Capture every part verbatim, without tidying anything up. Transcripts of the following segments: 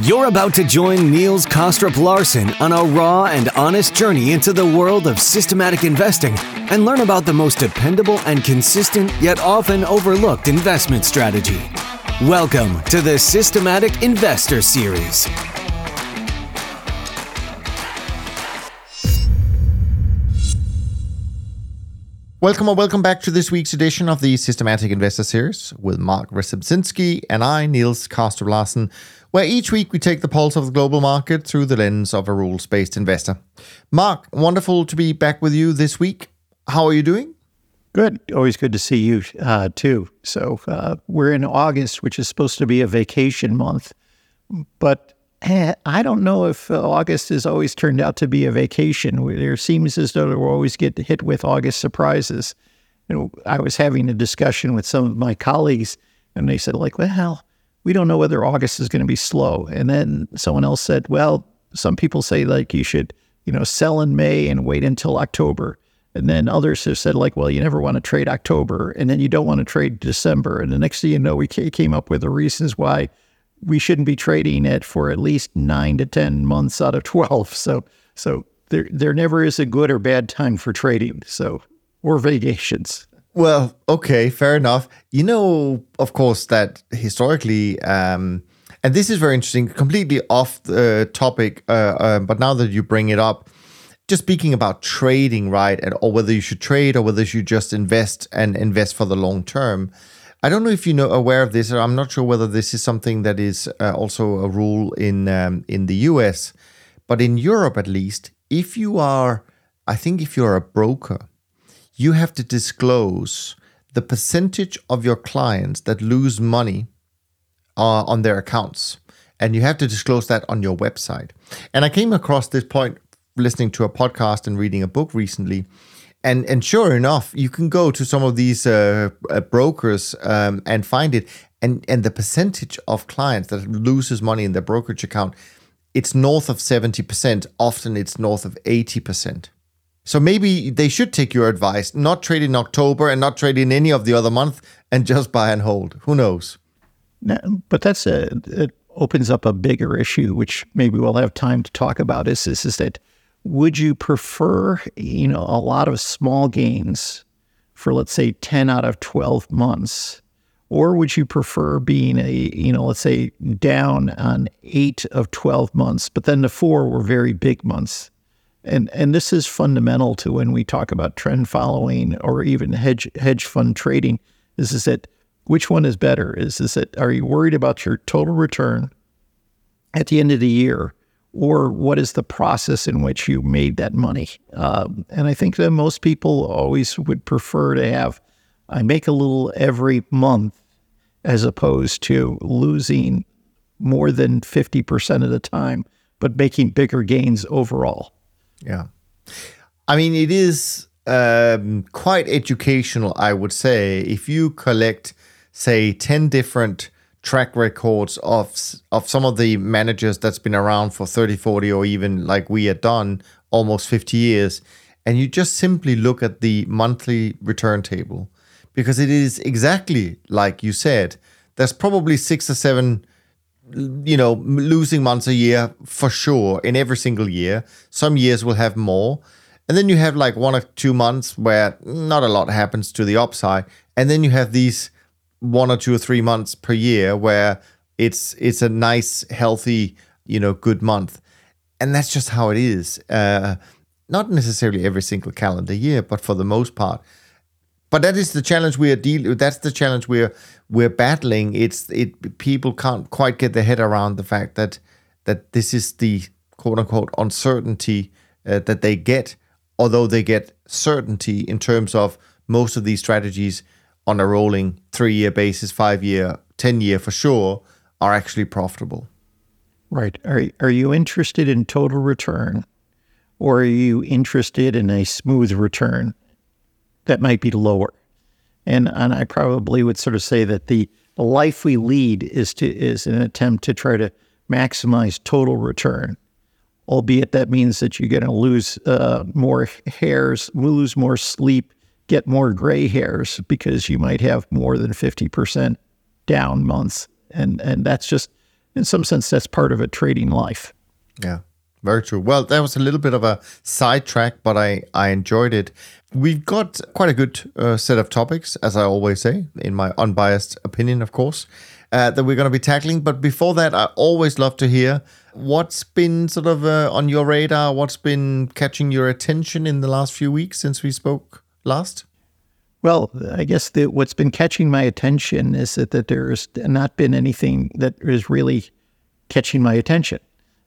You're about to join Niels Kostrup-Larsen on a raw and honest journey into the world of systematic investing and learn about the most dependable and consistent yet often overlooked investment strategy. Welcome to the Systematic Investor Series. Welcome or welcome back to this week's edition of the Systematic Investor Series with Mark Rzepczynski and I, Niels Kostrup-Larsen, where each week we take the pulse of the global market through the lens of a rules-based investor. Mark, wonderful to be back with you this week. How are you doing? Good. Always good to see you, uh, too. So uh, we're in August, which is supposed to be a vacation month, but eh, I don't know if uh, August has always turned out to be a vacation. There seems as though we'll always get hit with August surprises. You know, I was having a discussion with some of my colleagues, and they said, like, well, we don't know whether August is going to be slow. And then someone else said, well, some people say, like, you should, you know, sell in May and wait until October. And then others have said, like, well, you never want to trade October, and then you don't want to trade December. And the next thing you know, we came up with the reasons why we shouldn't be trading it for at least nine to ten months out of twelve. So so there there never is a good or bad time for trading, so or vacations. Well, okay, fair enough. You know, of course, that historically, um, and this is very interesting, completely off the topic, uh, uh, but now that you bring it up, just speaking about trading, right, and or whether you should trade or whether you should just invest and invest for the long term. I don't know if you know aware of this, or I'm not sure whether this is something that is uh, also a rule in um, in the U S, but in Europe at least, if you are, I think if you're a broker, you have to disclose the percentage of your clients that lose money uh, on their accounts, and you have to disclose that on your website. And I came across this point listening to a podcast and reading a book recently. And and sure enough, you can go to some of these uh, brokers um, and find it. And, and the percentage of clients that loses money in their brokerage account, it's north of seventy percent. Often it's north of eighty percent. So maybe they should take your advice, not trade in October and not trade in any of the other month and just buy and hold. Who knows? No, but that's a, it opens up a bigger issue, which maybe we'll have time to talk about, is, is, is that would you prefer, you know, a lot of small gains for, let's say, ten out of twelve months? Or would you prefer being a, you know, let's say down on eight of twelve months, but then the four were very big months? And and this is fundamental to when we talk about trend following or even hedge hedge fund trading. This is that which one is better? Is this that are you worried about your total return at the end of the year? Or what is the process in which you made that money? Uh, and I think that most people always would prefer to have, I make a little every month, as opposed to losing more than fifty percent of the time, but making bigger gains overall. Yeah. I mean, it is um, quite educational, I would say. If you collect, say, ten different track records of of some of the managers that's been around for thirty, forty, or even like we had done almost fifty years. And you just simply look at the monthly return table, because it is exactly like you said, there's probably six or seven, you know, losing months a year for sure in every single year. Some years will have more. And then you have like one or two months where not a lot happens to the upside. And then you have these one or two or three months per year where it's it's a nice, healthy, you know, good month. And that's just how it is. Uh, not necessarily every single calendar year, but for the most part. But that is the challenge we are dealing. That's the challenge we're we're battling. It's it people can't quite get their head around the fact that that this is the quote unquote uncertainty uh, that they get, although they get certainty in terms of most of these strategies on a rolling three-year basis, five-year, ten-year for sure, are actually profitable. Right. Are, are you interested in total return, or are you interested in a smooth return that might be lower? And and I probably would sort of say that the life we lead is to is an attempt to try to maximize total return, albeit that means that you're going to lose uh, more hairs, lose more sleep, get more gray hairs, because you might have more than fifty percent down months. And and that's just in some sense, that's part of a trading life. Yeah, very true. Well, that was a little bit of a sidetrack, but I, I enjoyed it. We've got quite a good uh, set of topics, as I always say, in my unbiased opinion, of course, uh, that we're going to be tackling. But before that, I always love to hear what's been sort of uh, on your radar, what's been catching your attention in the last few weeks since we spoke last? Well, I guess the, what's been catching my attention is that, that there's not been anything that is really catching my attention.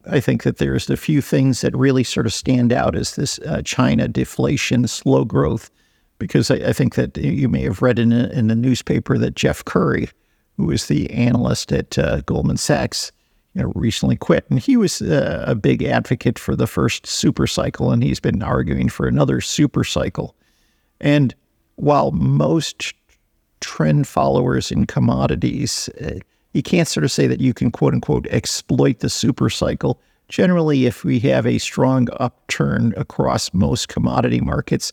I think that there's the few things that really sort of stand out as this uh, China deflation, slow growth, because I, I think that you may have read in, a, in the newspaper that Jeff Curry, who is the analyst at uh, Goldman Sachs, you know, recently quit. And he was uh, a big advocate for the first super cycle, and he's been arguing for another super cycle. And while most trend followers in commodities, uh, you can't sort of say that you can, quote unquote, exploit the super cycle. Generally, if we have a strong upturn across most commodity markets,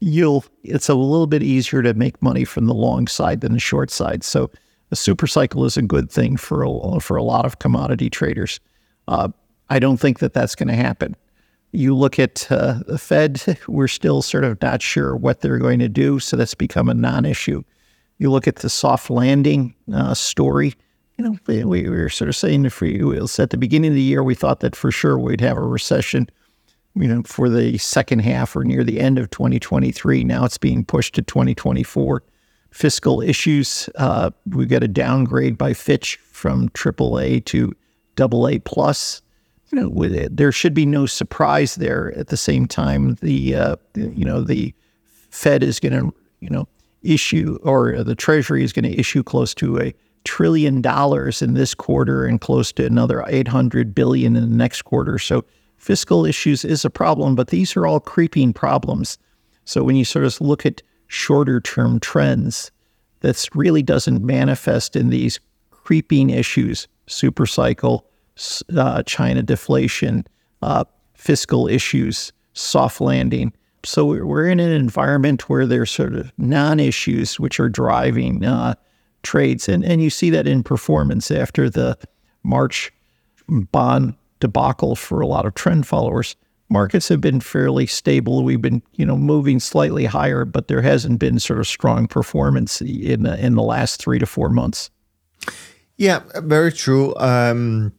you'll it's a little bit easier to make money from the long side than the short side. So a super cycle is a good thing for a, for a lot of commodity traders. Uh, I don't think that that's going to happen. You look at uh, the Fed, we're still sort of not sure what they're going to do, so that's become a non-issue. You look at the soft landing uh, story, you know, we, we were sort of saying if we, at the beginning of the year, we thought that for sure we'd have a recession, you know, for the second half or near the end of twenty twenty-three. Now it's being pushed to twenty twenty-four. Fiscal issues, uh, we got a downgrade by Fitch from triple A to double A plus. You know, with it, there should be no surprise there. At the same time, the uh, you know the Fed is going to you know issue, or the Treasury is going to issue close to a trillion dollars in this quarter and close to another eight hundred billion in the next quarter. So fiscal issues is a problem, but these are all creeping problems. So when you sort of look at shorter term trends, that's really doesn't manifest in these creeping issues: super cycle, Uh, China deflation, uh, fiscal issues, soft landing. So we're in an environment where there's sort of non-issues which are driving uh, trades. And, and you see that in performance after the March bond debacle for a lot of trend followers. Markets have been fairly stable. We've been, you know, moving slightly higher, but there hasn't been sort of strong performance in the, in the last three to four months. Yeah, very true. Um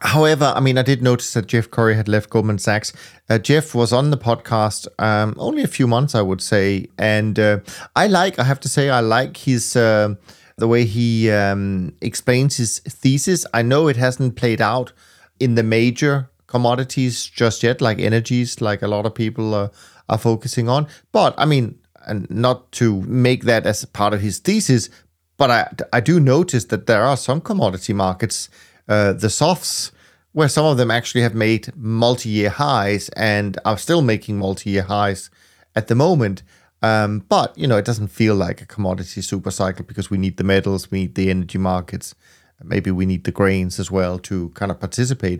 However, I mean, I did notice that Jeff Curry had left Goldman Sachs. Uh, Jeff was on the podcast um, only a few months, I would say. And uh, I like, I have to say, I like his, uh, the way he um, explains his thesis. I know it hasn't played out in the major commodities just yet, like energies, like a lot of people uh, are focusing on. But I mean, and not to make that as part of his thesis, but I, I do notice that there are some commodity markets, Uh, the softs, where some of them actually have made multi-year highs and are still making multi-year highs at the moment. Um, but, you know, it doesn't feel like a commodity super cycle because we need the metals, we need the energy markets, maybe we need the grains as well to kind of participate.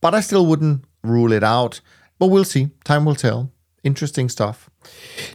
But I still wouldn't rule it out. But we'll see. Time will tell. Interesting stuff.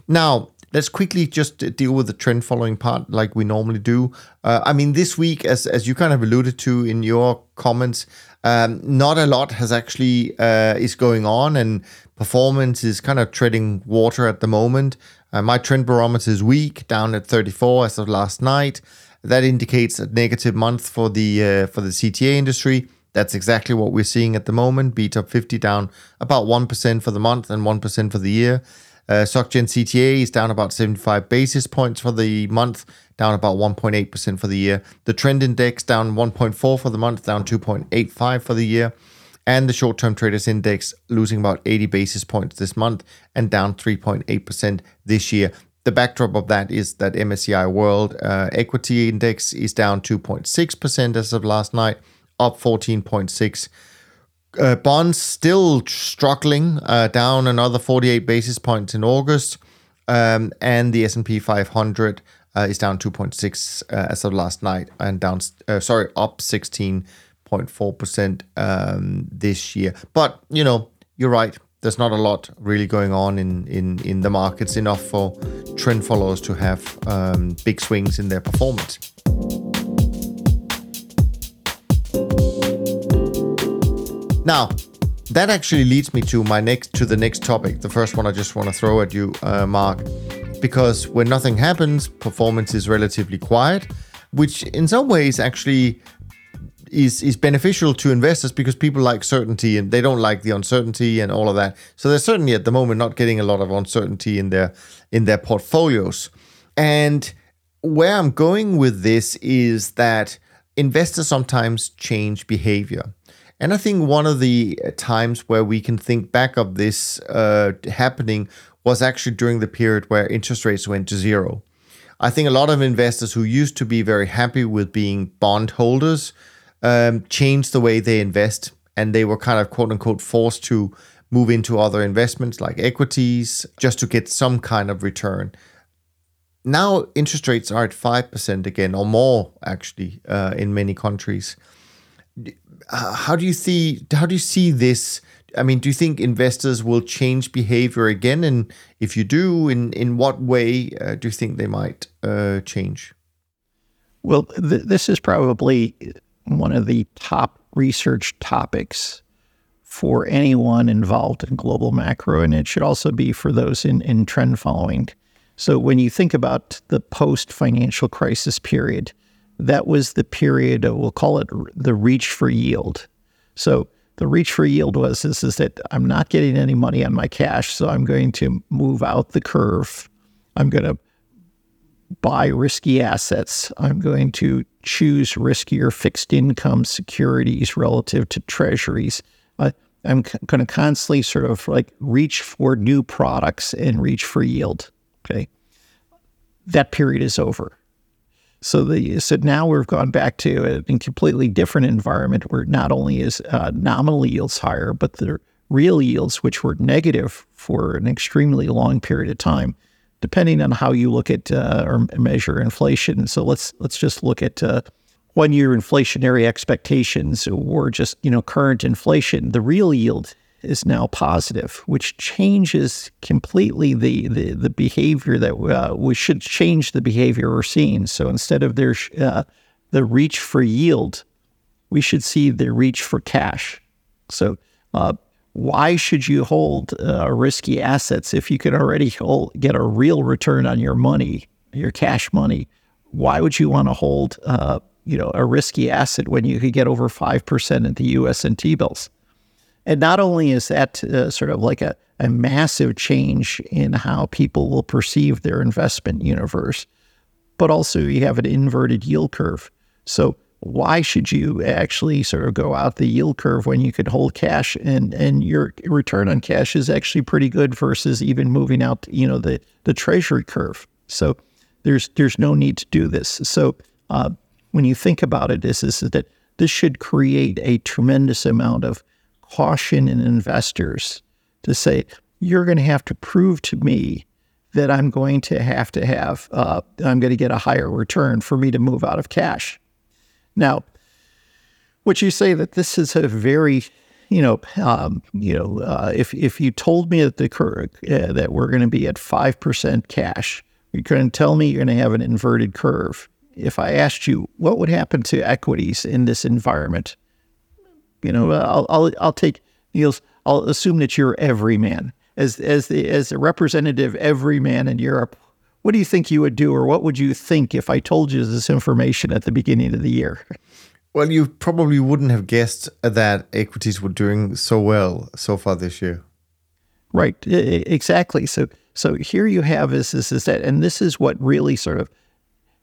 Now, let's quickly just deal with the trend following part like we normally do. Uh, I mean, this week, as as you kind of alluded to in your comments, um, not a lot has actually uh, is going on, and performance is kind of treading water at the moment. Uh, my trend barometer is weak, down at thirty-four as of last night. That indicates a negative month for the uh, for the C T A industry. That's exactly what we're seeing at the moment. B top fifty down about one percent for the month and one percent for the year. Uh, SocGen C T A is down about seventy-five basis points for the month, down about one point eight percent for the year. The trend index down one point four for the month, down two point eight five for the year. And the short-term traders index losing about eighty basis points this month and down three point eight percent this year. The backdrop of that is that M S C I World uh, equity index is down two point six percent as of last night, up fourteen point six percent. Uh, bonds still struggling, uh, down another forty-eight basis points in August, um, and the S and P five hundred uh, is down two point six uh, as of last night, and down uh, sorry up sixteen point four percent um, this year. But you know, you're right. There's not a lot really going on in in in the markets, enough for trend followers to have um, big swings in their performance. Now, that actually leads me to my next to the next topic. The first one I just want to throw at you, uh, Mark, because when nothing happens, performance is relatively quiet, which in some ways actually is is beneficial to investors because people like certainty and they don't like the uncertainty and all of that. So they're certainly at the moment not getting a lot of uncertainty in their in their portfolios. And where I'm going with this is that investors sometimes change behavior. And I think one of the times where we can think back of this uh, happening was actually during the period where interest rates went to zero. I think a lot of investors who used to be very happy with being bond holders um, changed the way they invest, and they were kind of quote unquote forced to move into other investments like equities just to get some kind of return. Now interest rates are at five percent again or more actually uh, in many countries. How do you see how do you see this? I mean, do you think investors will change behavior again? And if you do, in, in what way uh, do you think they might uh, change? Well, th- this is probably one of the top research topics for anyone involved in global macro, and it should also be for those in, in trend following. So when you think about the post-financial crisis period, that was the period, of, we'll call it the reach for yield. So the reach for yield was this is that I'm not getting any money on my cash, so I'm going to move out the curve. I'm going to buy risky assets. I'm going to choose riskier fixed income securities relative to treasuries. Uh, I'm c- going to constantly sort of like reach for new products and reach for yield. Okay. That period is over. So the so now we've gone back to a completely different environment where not only is uh, nominal yields higher, but the real yields, which were negative for an extremely long period of time, depending on how you look at uh, or measure inflation. So let's let's just look at uh, one-year inflationary expectations or just you know current inflation. The real yield is now positive, which changes completely the the, the behavior that uh, we should change the behavior we're seeing. So instead of their uh, the reach for yield, we should see the reach for cash. So uh, why should you hold uh, risky assets if you can already hold, get a real return on your money, your cash money? Why would you want to hold uh, you know a risky asset when you could get over five percent in the U S and T-bills? And not only is that uh, sort of like a, a massive change in how people will perceive their investment universe, but also you have an inverted yield curve. So why should you actually sort of go out the yield curve when you could hold cash and, and your return on cash is actually pretty good versus even moving out, you know, the, the treasury curve. So there's there's no need to do this. So uh, when you think about it, this is that this should create a tremendous amount of caution in investors to say, you're going to have to prove to me that I'm going to have to have, uh, I'm going to get a higher return for me to move out of cash. Now, would you say that this is a very, you know, um, you know, uh, if if you told me that the cur- uh, that we're going to be at five percent cash, you're going to tell me you're going to have an inverted curve. If I asked you, what would happen to equities in this environment? You know, I'll I'll, I'll take Niels. I'll assume that you're everyman as as the as a representative everyman in Europe. What do you think you would do, or what would you think if I told you this information at the beginning of the year? Well, you probably wouldn't have guessed that equities were doing so well so far this year. Right, exactly. So so here you have is this is that, and this is what really sort of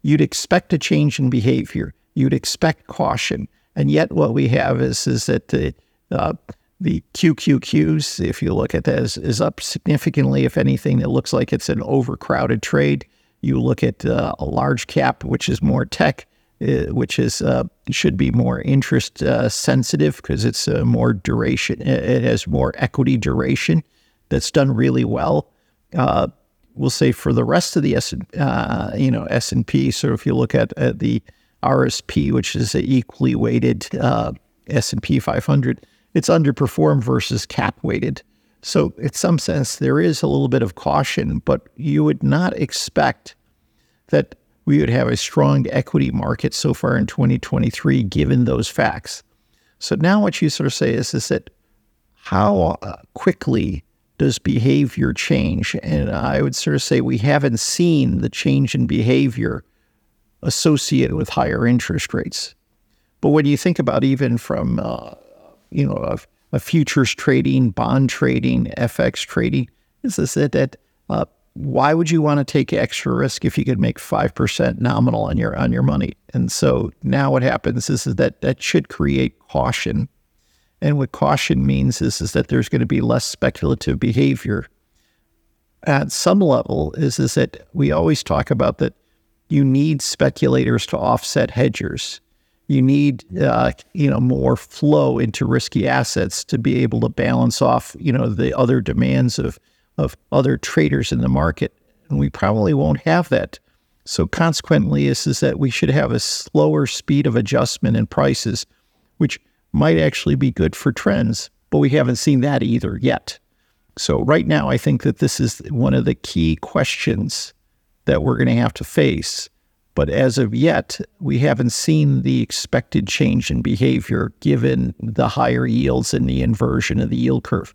you'd expect a change in behavior. You'd expect caution. And yet what we have is is that the, uh, the Q Q Qs, if you look at that, is, is up significantly. If anything, it looks like it's an overcrowded trade. You look at uh, a large cap, which is more tech, uh, which is uh, should be more interest uh, sensitive because it's uh, more duration. It has more equity duration. That's done really well. Uh, we'll say for the rest of the S, uh, you know, S and P. So if you look at, at the R S P, which is an equally weighted uh, S and P five hundred, it's underperformed versus cap weighted. So in some sense, there is a little bit of caution, but you would not expect that we would have a strong equity market so far in twenty twenty-three, given those facts. So now what you sort of say is, is that how quickly does behavior change? And I would sort of say we haven't seen the change in behavior associated with higher interest rates. But when you think about even from, uh, you know, a, a futures trading, bond trading, F X trading, this is it that uh, why would you want to take extra risk if you could make five percent nominal on your on your money? And so now what happens is, is that that should create caution. And what caution means is, is that there's going to be less speculative behavior. At some level is, is that we always talk about that you need speculators to offset hedgers. You need, uh, you know, more flow into risky assets to be able to balance off, you know, the other demands of, of other traders in the market. And we probably won't have that. So consequently is, is that we should have a slower speed of adjustment in prices, which might actually be good for trends, but we haven't seen that either yet. So right now, I think that this is one of the key questions that we're going to have to face. But as of yet, we haven't seen the expected change in behavior given the higher yields and the inversion of the yield curve.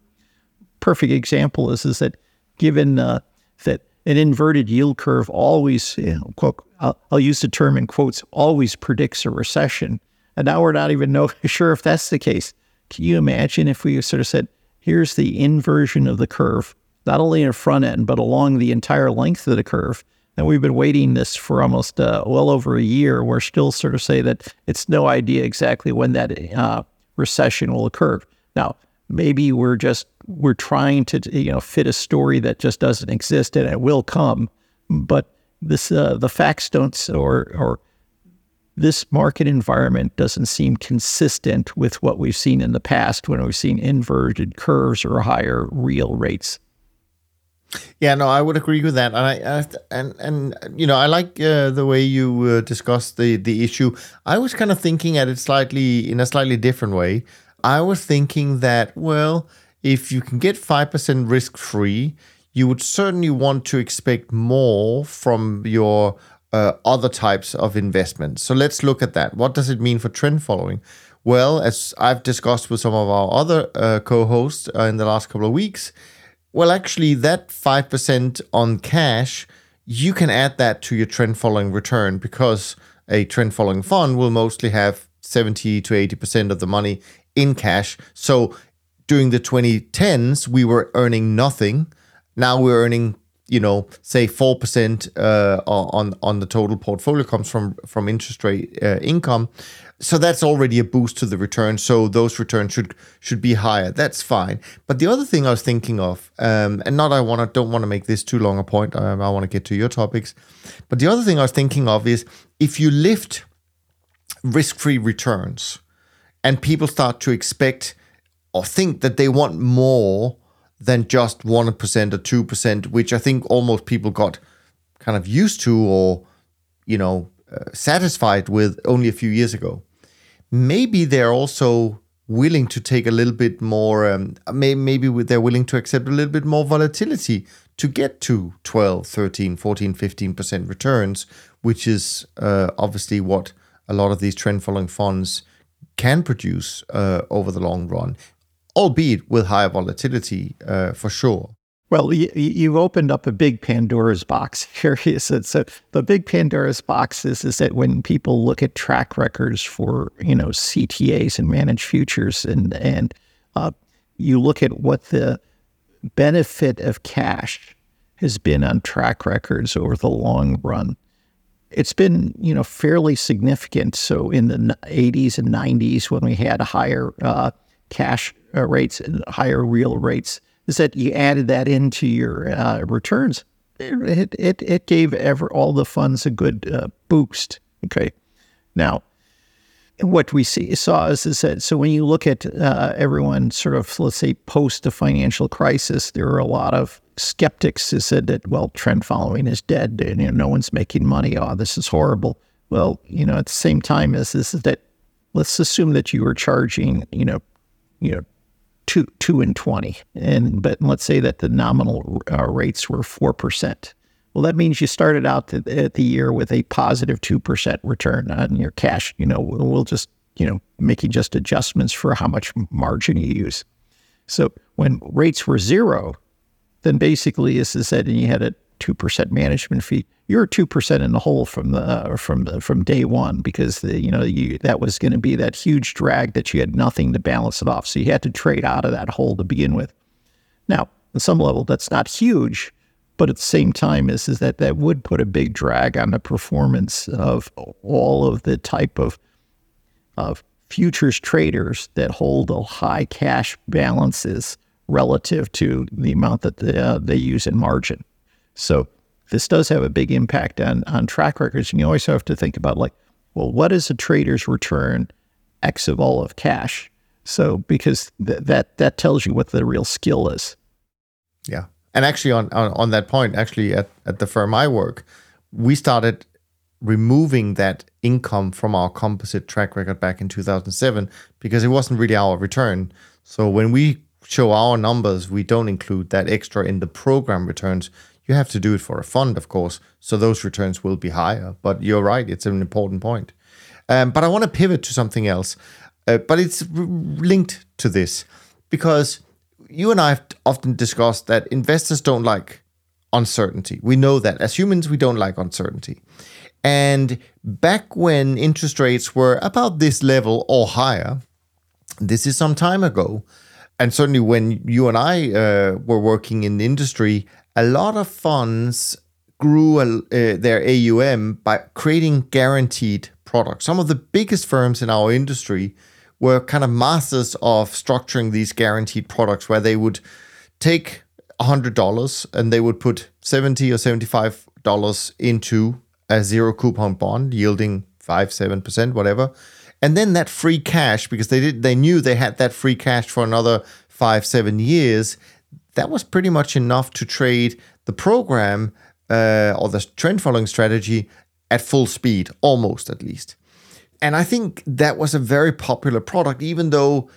Perfect example is, is that given uh, that an inverted yield curve always, you know, quote, I'll, I'll use the term in quotes, always predicts a recession. And now we're not even know, sure if that's the case. Can you imagine if we sort of said, here's the inversion of the curve, not only in front end, but along the entire length of the curve. And we've been waiting this for almost uh, well over a year. We're still sort of say that it's no idea exactly when that uh, recession will occur. Now, maybe we're just, we're trying to, you know, fit a story that just doesn't exist and it will come. But this, uh, the facts don't, or, or, this market environment doesn't seem consistent with what we've seen in the past when we've seen inverted curves or higher real rates. Yeah, no, I would agree with that. And, I, I, and, and you know, I like uh, the way you uh, discussed the, the issue. I was kind of thinking at it slightly in a slightly different way. I was thinking that, well, if you can get five percent risk-free, you would certainly want to expect more from your Uh, other types of investments. So let's look at that. What does it mean for trend following? Well, as I've discussed with some of our other uh, co-hosts uh, in the last couple of weeks, well, actually that five percent on cash, you can add that to your trend following return because a trend following fund will mostly have seventy to eighty percent of the money in cash. So during the twenty tens, we were earning nothing. Now we're earning, you know, say four percent uh, on on the total portfolio comes from, from interest rate uh, income. So that's already a boost to the return. So those returns should should be higher. That's fine. But the other thing I was thinking of, um, and not I want to don't want to make this too long a point. Um, I want to get to your topics. But the other thing I was thinking of is if you lift risk-free returns and people start to expect or think that they want more than just one percent or two percent, which I think almost people got kind of used to or, you know, uh, satisfied with only a few years ago. Maybe they're also willing to take a little bit more, um, may, maybe they're willing to accept a little bit more volatility to get to twelve, thirteen, fourteen, fifteen percent returns, which is uh, obviously what a lot of these trend following funds can produce uh, over the long run, albeit with higher volatility, uh, for sure. Well, you, you've opened up a big Pandora's box here. So the big Pandora's box is, is that when people look at track records for, you know, C T As and managed futures, and, and uh, you look at what the benefit of cash has been on track records over the long run, it's been, you know, fairly significant. So in the eighties and nineties, when we had a higher uh, cash uh, rates and higher real rates, is that you added that into your uh, returns. It it it gave ever all the funds a good uh, boost. Okay, now what we see saw is, is that so when you look at uh, everyone sort of, let's say post the financial crisis, there were a lot of skeptics who said that, well, trend following is dead and, you know, no one's making money. Oh, this is horrible. Well, you know, at the same time as this is that, let's assume that you were charging, you know, you know, two, two and twenty. And, but let's say that the nominal uh, rates were four percent. Well, that means you started out at the year with a positive two percent return on your cash. You know, we'll just you know, making just adjustments for how much margin you use. So when rates were zero, then basically, as I said, and you had a two percent management fee, you're two percent in the hole from the uh, from the, from day one, because the, you know you, that was going to be that huge drag that you had nothing to balance it off. So you had to trade out of that hole to begin with. Now, on some level, that's not huge, but at the same time, is is that that would put a big drag on the performance of all of the type of of futures traders that hold a high cash balances relative to the amount that they, uh, they use in margin. So this does have a big impact on on track records. And you always have to think about, like, well, what is a trader's return X of all of cash? So because th- that that tells you what the real skill is. Yeah. And actually on, on, on that point, actually at, at the firm I work, we started removing that income from our composite track record back in two thousand seven because it wasn't really our return. So when we show our numbers, we don't include that extra in the program returns. You have to do it for a fund, of course, so those returns will be higher. But you're right, it's an important point. Um, but I want to pivot to something else, uh, but it's r- linked to this, because you and I have often discussed that investors don't like uncertainty. We know that. As humans, we don't like uncertainty. And back when interest rates were about this level or higher, this is some time ago, and certainly when you and I uh, were working in the industry, a lot of funds grew uh, their A U M by creating guaranteed products. Some of the biggest firms in our industry were kind of masters of structuring these guaranteed products, where they would take one hundred dollars and they would put seventy dollars or seventy-five dollars into a zero coupon bond yielding five, seven percent, whatever. And then that free cash, because they did, they knew they had that free cash for another five, seven years, that was pretty much enough to trade the program uh, or the trend following strategy at full speed, almost at least. And I think that was a very popular product, even though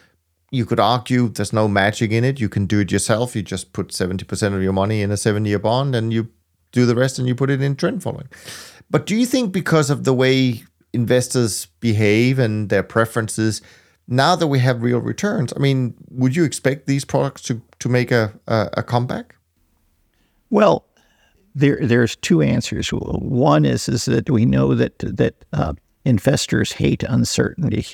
you could argue there's no magic in it. You can do it yourself. You just put seventy percent of your money in a seven-year bond and you do the rest and you put it in trend following. But do you think because of the way investors behave and their preferences, now that we have real returns, I mean, would you expect these products to, to make a, a, a comeback? Well, there there's two answers. One is is that we know that that uh, investors hate uncertainty.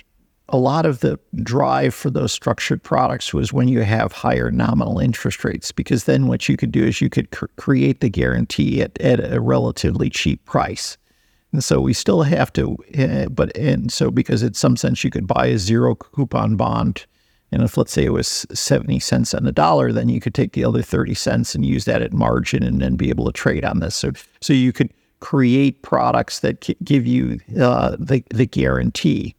A lot of the drive for those structured products was when you have higher nominal interest rates, because then what you could do is you could cr- create the guarantee at, at a relatively cheap price. And so we still have to, uh, but and so because in some sense you could buy a zero coupon bond, and if let's say it was seventy cents on the dollar, then you could take the other thirty cents and use that at margin and then be able to trade on this. So so you could create products that c- give you uh, the, the guarantee.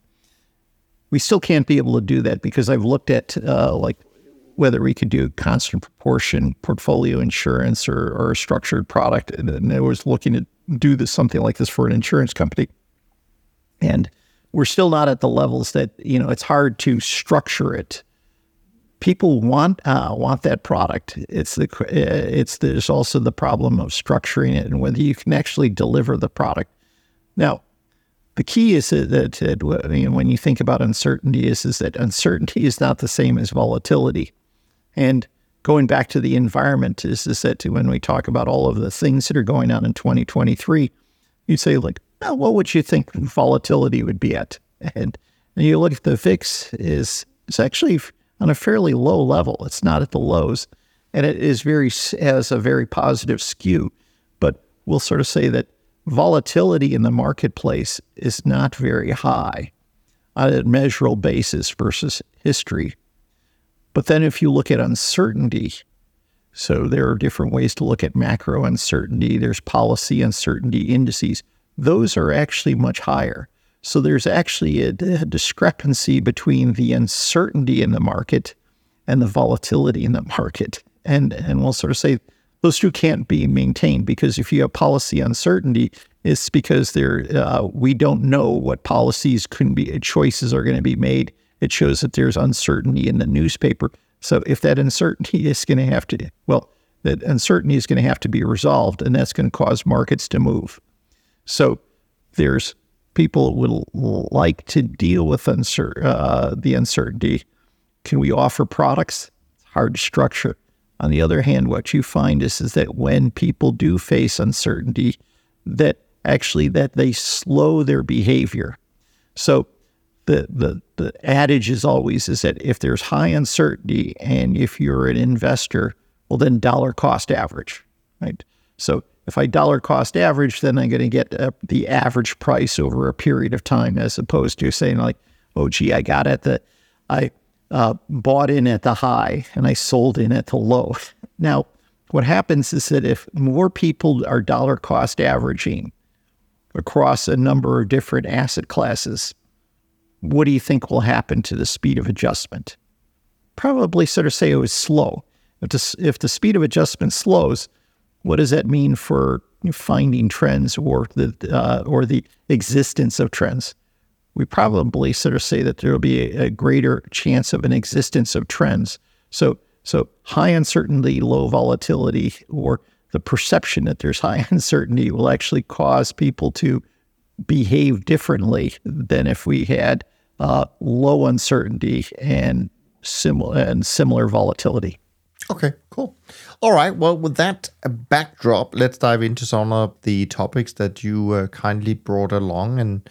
We still can't be able to do that because I've looked at uh, like whether we could do constant proportion portfolio insurance or, or a structured product, and, and I was looking at do this something like this for an insurance company, and we're still not at the levels that, you know, it's hard to structure it. People want uh, want that product. It's the it's there's also the problem of structuring it and whether you can actually deliver the product. Now, the key is that, that you know, when you think about uncertainty, is is that uncertainty is not the same as volatility, and going back to the environment, is, is that when we talk about all of the things that are going on in twenty twenty-three, you say, like, oh, what would you think volatility would be at? And, and you look at the V I X, is it's actually on a fairly low level. It's not at the lows, and it is very has a very positive skew. But we'll sort of say that volatility in the marketplace is not very high on a measurable basis versus history. But then if you look at uncertainty, so there are different ways to look at macro uncertainty, there's policy uncertainty indices, those are actually much higher. So there's actually a, a discrepancy between the uncertainty in the market and the volatility in the market. And and we'll sort of say those two can't be maintained, because if you have policy uncertainty, it's because there uh, we don't know what policies can be, choices are going to be made. It shows that there's uncertainty in the newspaper. So if that uncertainty is going to have to, well, that uncertainty is going to have to be resolved, and that's going to cause markets to move. So there's people would like to deal with uncer- uh, the uncertainty. Can we offer products? It's hard to structure. On the other hand, what you find is, is that when people do face uncertainty, that actually that they slow their behavior. So the, the, the adage is always is that if there's high uncertainty and if you're an investor, well, then dollar cost average, right? So if I dollar cost average, then I'm going to get uh, the average price over a period of time, as opposed to saying like, oh, gee, I got at the, I uh, bought in at the high and I sold in at the low. Now, what happens is that if more people are dollar cost averaging across a number of different asset classes, what do you think will happen to the speed of adjustment? Probably sort of say it was slow. If the, if the speed of adjustment slows, what does that mean for finding trends or the uh, or the existence of trends? We probably sort of say that there will be a, a greater chance of an existence of trends. So so high uncertainty, low volatility, or the perception that there's high uncertainty will actually cause people to behave differently than if we had uh, low uncertainty and similar and similar volatility. Okay, cool. All right. Well, with that backdrop, let's dive into some of the topics that you uh, kindly brought along. And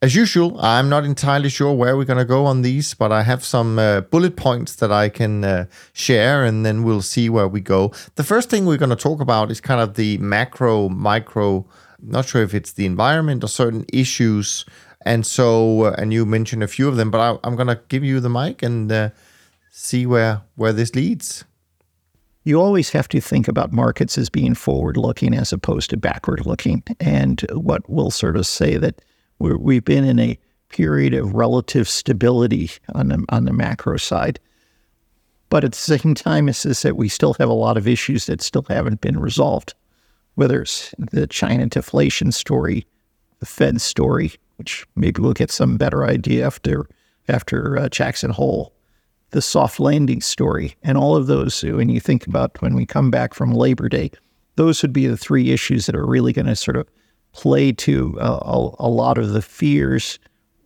as usual, I'm not entirely sure where we're going to go on these, but I have some uh, bullet points that I can uh, share, and then we'll see where we go. The first thing we're going to talk about is kind of the macro, micro, not sure if it's the environment or certain issues. And so, uh, and you mentioned a few of them, but I, I'm going to give you the mic and uh, see where where this leads. You always have to think about markets as being forward-looking as opposed to backward-looking. And what we'll sort of say that we're, we've been in a period of relative stability on the, on the macro side. But at the same time, it's just that we still have a lot of issues that still haven't been resolved, whether it's the China deflation story, the Fed story, which maybe we'll get some better idea after, after uh, Jackson Hole, the soft landing story, and all of those, when you think about when we come back from Labor Day, those would be the three issues that are really going to sort of play to uh, a, a lot of the fears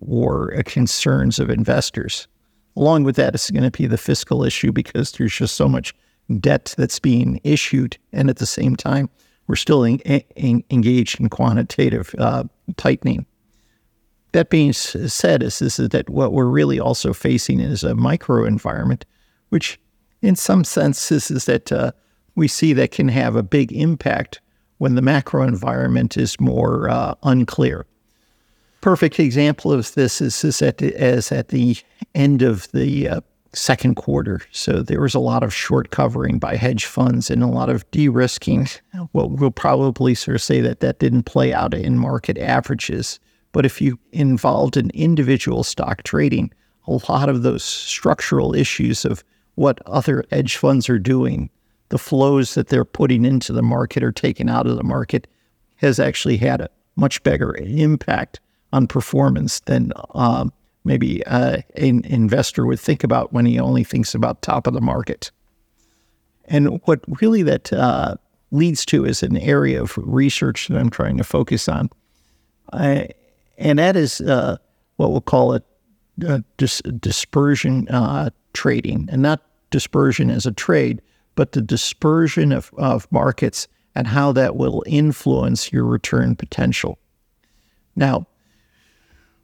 or uh, concerns of investors. Along with that, it's going to be the fiscal issue, because there's just so much debt that's being issued. And at the same time, we're still in, in, engaged in quantitative uh, tightening. That being said, is, is that what we're really also facing is a micro environment, which in some sense is, is that uh, we see that can have a big impact when the macro environment is more uh, unclear. Perfect example of this is, is, at, is at the end of the uh, second quarter. So there was a lot of short covering by hedge funds and a lot of de-risking. Well, we'll probably sort of say that that didn't play out in market averages. But if you involved in individual stock trading, a lot of those structural issues of what other hedge funds are doing, the flows that they're putting into the market or taking out of the market, has actually had a much bigger impact on performance than um, maybe uh, an investor would think about when he only thinks about top of the market. And what really that uh, leads to is an area of research that I'm trying to focus on. I, And that is uh, what we'll call it uh, dis- dispersion uh, trading, and not dispersion as a trade, but the dispersion of, of markets and how that will influence your return potential. Now,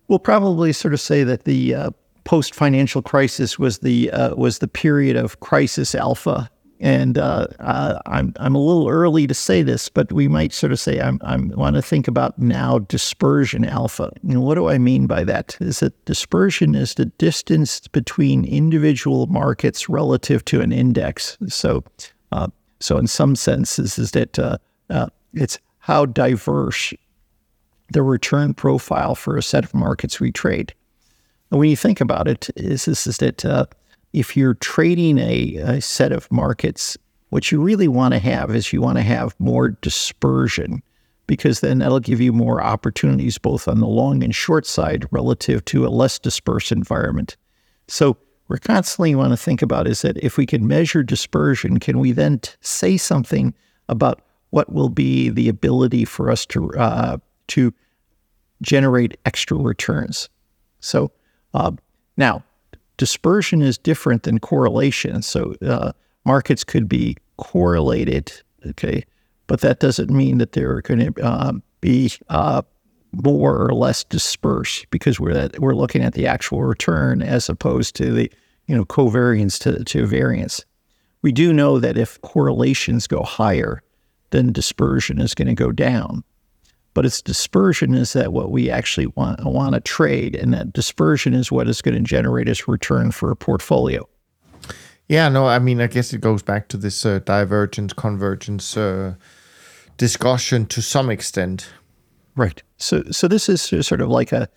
we'll probably sort of say that the uh, post-financial crisis was the uh, was the period of crisis alpha, and uh, uh, I'm I'm a little early to say this, but we might sort of say I'm I'm want to think about now dispersion alpha. And what do I mean by that? Is that dispersion is the distance between individual markets relative to an index. So, uh, so in some senses, is that uh, uh, it's how diverse the return profile for a set of markets we trade. And when you think about it, is this is that. Uh, If you're trading a, a set of markets, what you really want to have is you want to have more dispersion, because then that'll give you more opportunities both on the long and short side relative to a less dispersed environment. So we're constantly want to think about is that if we can measure dispersion, can we then t- say something about what will be the ability for us to uh, to generate extra returns. So uh, now dispersion is different than correlation. So uh, markets could be correlated, okay, but that doesn't mean that they're going to uh, be uh, more or less dispersed, because we're that, we're looking at the actual return as opposed to the you know covariance to, to variance. We do know that if correlations go higher, then dispersion is going to go down. But its dispersion is that what we actually want, want to trade, and that dispersion is what is going to generate us return for a portfolio. Yeah, no, I mean, I guess it goes back to this uh, divergence, convergence uh, discussion to some extent. Right. So so this is sort of like a,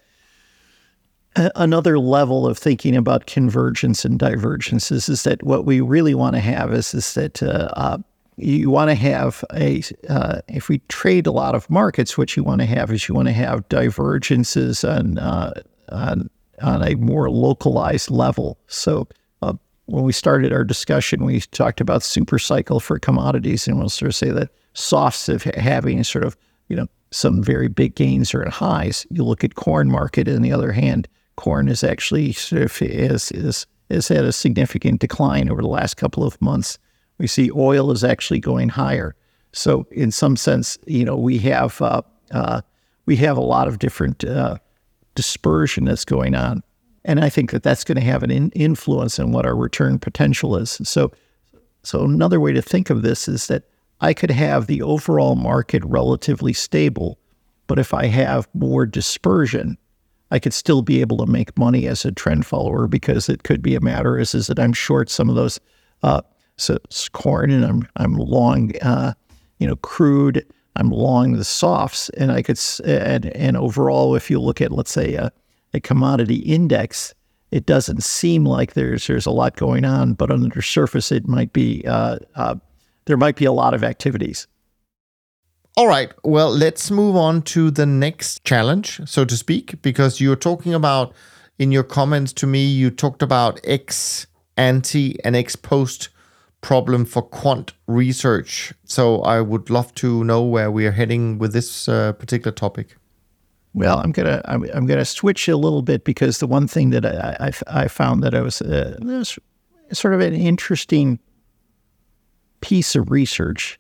a another level of thinking about convergence and divergences, is that what we really want to have is, is that... Uh, uh, You want to have a, uh, if we trade a lot of markets, what you want to have is you want to have divergences on uh, on, on a more localized level. So uh, when we started our discussion, we talked about super cycle for commodities, and we'll sort of say that softs of having sort of, you know, some very big gains or highs. You look at corn market, and on the other hand, corn is actually sort of is, is, is had a significant decline over the last couple of months. We see oil is actually going higher. So in some sense, you know, we have uh, uh, we have a lot of different uh, dispersion that's going on. And I think that that's going to have an in influence on what our return potential is. So, so another way to think of this is that I could have the overall market relatively stable, but if I have more dispersion, I could still be able to make money as a trend follower, because it could be a matter is, is that I'm short some of those uh So it's corn, and I'm I'm long, uh, you know, crude. I'm long the softs, and I could and and overall, if you look at, let's say, a, a commodity index, it doesn't seem like there's there's a lot going on, but under the surface, it might be uh, uh, there might be a lot of activities. All right, well, let's move on to the next challenge, so to speak, because you're talking about in your comments to me, you talked about ex ante and ex post problem for quant research. So I would love to know where we are heading with this uh, particular topic. Well, I'm gonna I'm, I'm gonna switch a little bit, because the one thing that I I, I found that I was uh, was sort of an interesting piece of research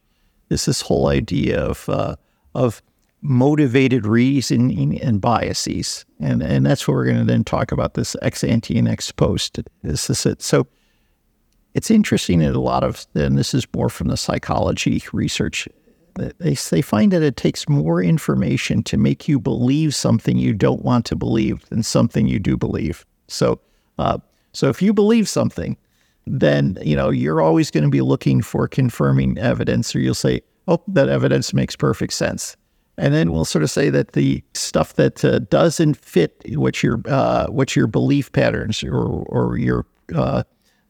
is this whole idea of uh, of motivated reasoning and biases, and and that's what we're going to then talk about, this ex ante and ex post. This is it. So. It's interesting that a lot of, and this is more from the psychology research, they, they find that it takes more information to make you believe something you don't want to believe than something you do believe. So uh, so if you believe something, then, you know, you're always going to be looking for confirming evidence, or you'll say, oh, that evidence makes perfect sense. And then we'll sort of say that the stuff that uh, doesn't fit what your, uh, what your belief patterns or, or your uh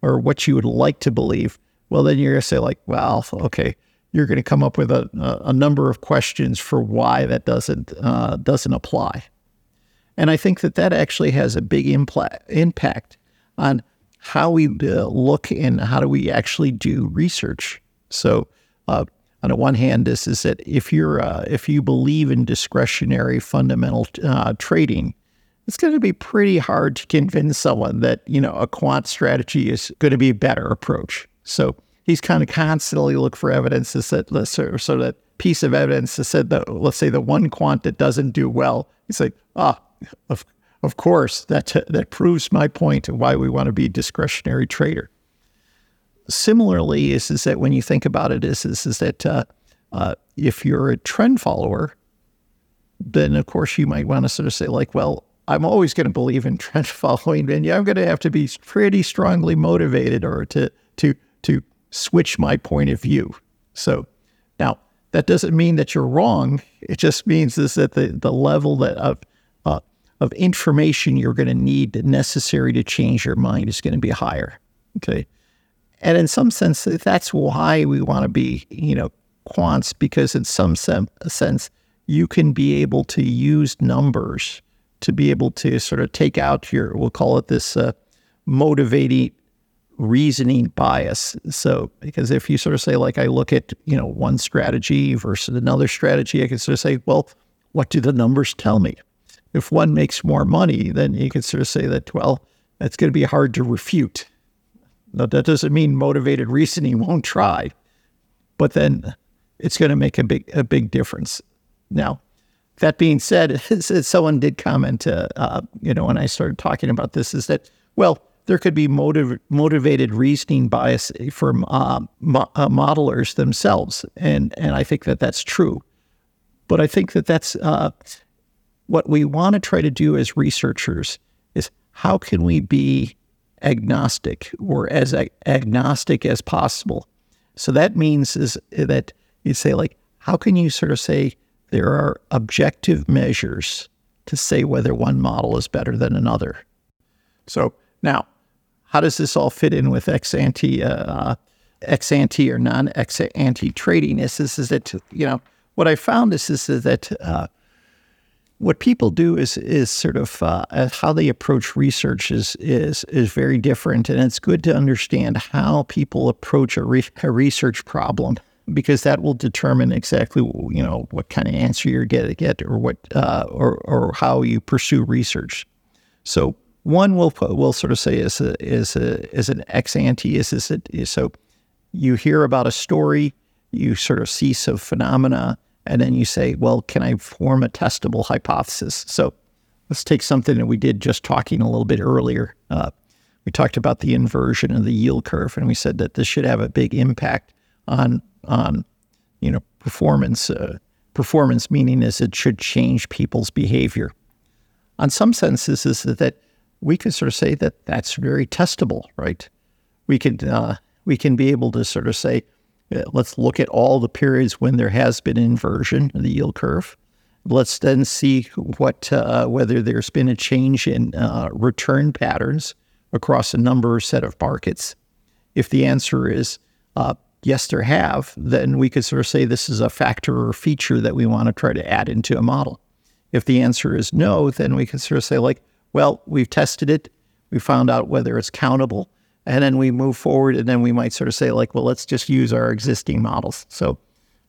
or what you would like to believe, well, then you're going to say like, well, okay, you're going to come up with a, a number of questions for why that doesn't uh, doesn't apply. And I think that that actually has a big impl- impact on how we uh, look and how do we actually do research. So uh, on the one hand, this is that if you're uh, if you believe in discretionary fundamental uh, trading, it's going to be pretty hard to convince someone that, you know, a quant strategy is going to be a better approach. So he's kind of constantly look for evidence to set, so, so that piece of evidence that said, that, let's say the one quant that doesn't do well, he's like, ah, oh, of, of course, that, that proves my point of why we want to be a discretionary trader. Similarly, is, is that when you think about it, is, is, is that uh, uh, if you're a trend follower, then of course you might want to sort of say like, well, I'm always going to believe in trend following, and yeah, I'm going to have to be pretty strongly motivated or to to to switch my point of view. So now that doesn't mean that you're wrong. It just means is that the, the level that of uh, of information you're going to need necessary to change your mind is going to be higher. Okay, and in some sense, that's why we want to be, you know, quants, because in some sem- sense you can be able to use numbers to be able to sort of take out your, we'll call it this uh, motivating reasoning bias. So, because if you sort of say like, I look at, you know, one strategy versus another strategy, I can sort of say, well, what do the numbers tell me? if one makes more money, then you could sort of say that, well, that's going to be hard to refute. Now, that doesn't mean motivated reasoning won't try, but then it's going to make a big a big difference. Now, that being said, someone did comment, uh, uh, you know, when I started talking about this, is that, well, there could be motiv motivated reasoning bias from uh, mo uh, modelers themselves, and and I think that that's true. But I think that that's uh, what we want to try to do as researchers is how can we be agnostic, or as ag agnostic as possible. So that means is that you say, like, how can you sort of say there are objective measures to say whether one model is better than another? So now, how does this all fit in with ex ante, uh, ex ante or non ex ante trading? Is this is that you know what I found is this is that uh, what people do is is sort of uh, how they approach research is is is very different, and it's good to understand how people approach a, re a research problem, because that will determine exactly you know what kind of answer you're going to get, or what uh, or or how you pursue research. So one we'll will sort of say is a, is a, is an ex ante is is it is so you hear about a story, you sort of see some phenomena. And then you say, well, can I form a testable hypothesis? So let's take something that we did just talking a little bit earlier. Uh, we talked about the inversion of the yield curve, and we said that this should have a big impact on, on you know, performance. Uh, performance meaning is it should change people's behavior. On some senses, is that we could sort of say that that's very testable, right? We could uh, we can be able to sort of say, let's look at all the periods when there has been inversion of the yield curve. Let's then see what uh, whether there's been a change in uh, return patterns across a number or set of markets. If the answer is uh, yes, there have, then we could sort of say this is a factor or feature that we want to try to add into a model. If the answer is no, then we could sort of say, like, well, we've tested it. We found out whether it's countable. And then we move forward, and then we might sort of say, like, well, let's just use our existing models. So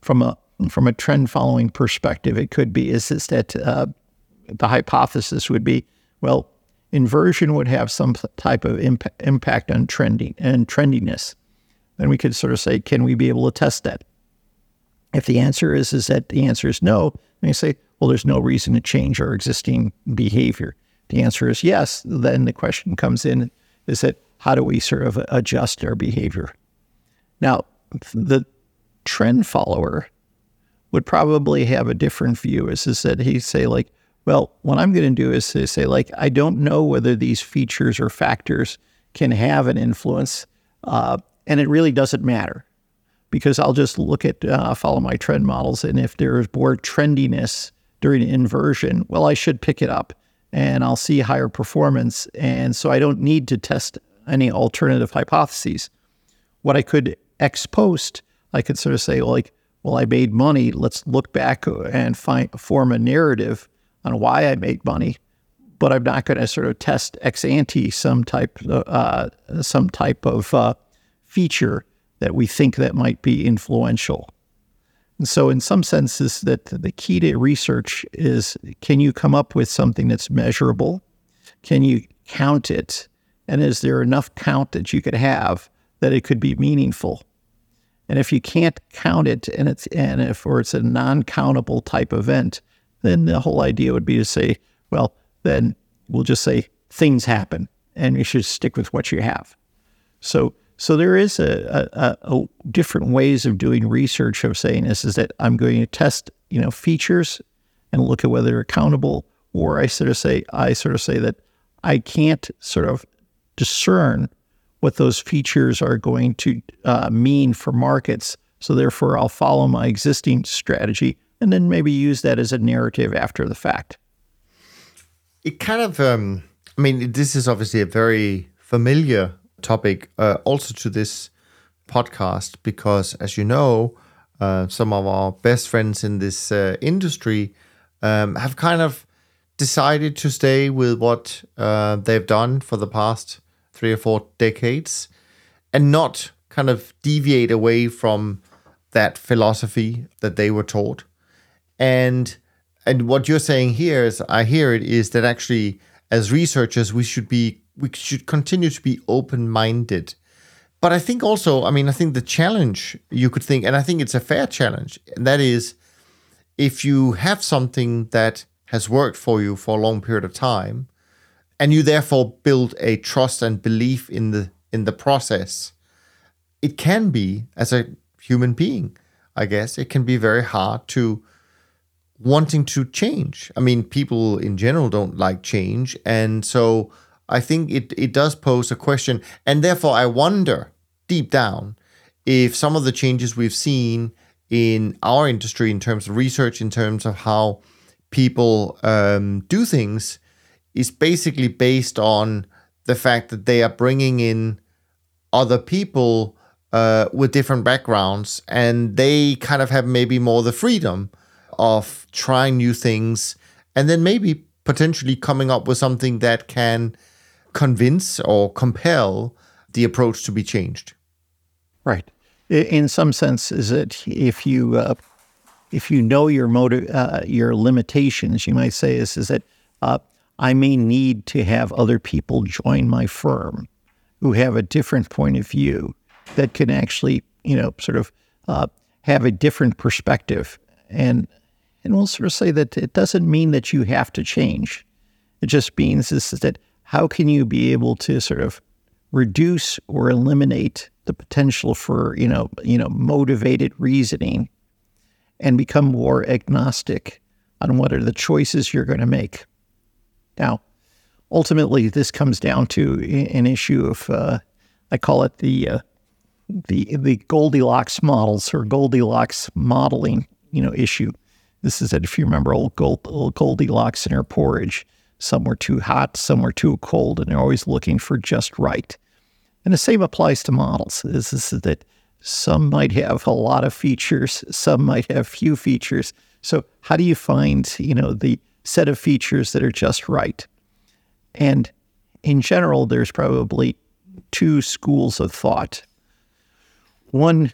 from a from a trend following perspective, it could be is this that uh, the hypothesis would be, well, inversion would have some type of imp impact on trending and trendiness. Then we could sort of say, can we be able to test that? If the answer is is that the answer is no, then you say, well, there's no reason to change our existing behavior. If the answer is yes, then the question comes in, is that how do we sort of adjust our behavior? Now, the trend follower would probably have a different view. Is, is that he'd say, like, well, what I'm going to do is to say, like, I don't know whether these features or factors can have an influence, uh, and it really doesn't matter, because I'll just look at, uh, follow my trend models, and if there's more trendiness during inversion, well, I should pick it up, and I'll see higher performance, and so I don't need to test any alternative hypotheses. What I could ex post, I could sort of say, like, well, I made money. Let's look back and find, form a narrative on why I made money. But I'm not going to sort of test ex ante some type, uh, some type of uh, feature that we think that might be influential. And so, in some senses, that the key to research is: can you come up with something that's measurable? Can you count it? And is there enough count that you could have that it could be meaningful? And if you can't count it, and it's and if or it's a non-countable type event, then the whole idea would be to say, well, then we'll just say things happen, and you should stick with what you have. So, so there is a, a, a different ways of doing research of saying this is that I'm going to test you know features and look at whether they're countable, or I sort of say I sort of say that I can't sort of discern what those features are going to uh, mean for markets. So therefore, I'll follow my existing strategy and then maybe use that as a narrative after the fact. It kind of, um, I mean, this is obviously a very familiar topic uh, also to this podcast, because as you know, uh, some of our best friends in this uh, industry um, have kind of decided to stay with what uh, they've done for the past three or four decades, and not kind of deviate away from that philosophy that they were taught. And And what you're saying here, is I hear it, is that actually as researchers, we should be we should continue to be open-minded. But I think also, I mean, I think the challenge you could think, and I think it's a fair challenge, and that is if you have something that has worked for you for a long period of time, and you therefore build a trust and belief in the in the process, it can be, as a human being, I guess, it can be very hard to wanting to change. I mean, people in general don't like change. And so I think it, it does pose a question. And therefore, I wonder deep down if some of the changes we've seen in our industry in terms of research, in terms of how people um, do things, is basically based on the fact that they are bringing in other people uh, with different backgrounds, and they kind of have maybe more the freedom of trying new things and then maybe potentially coming up with something that can convince or compel the approach to be changed. Right. In some sense, is it if you uh, if you know your motive, uh, your limitations, you might say is is that uh, I may need to have other people join my firm who have a different point of view that can actually, you know, sort of uh, have a different perspective. And and we'll sort of say that it doesn't mean that you have to change. It just means is that how can you be able to sort of reduce or eliminate the potential for, you know, you know, motivated reasoning and become more agnostic on what are the choices you're going to make. Now, ultimately, this comes down to an issue of, uh, I call it the, uh, the the Goldilocks models or Goldilocks modeling, you know, issue. This is that if you remember old, Gold, old Goldilocks and her porridge, some were too hot, some were too cold, and they're always looking for just right. And the same applies to models. This is that some might have a lot of features, some might have few features. So how do you find, you know, the set of features that are just right? And in general, there's probably two schools of thought. One,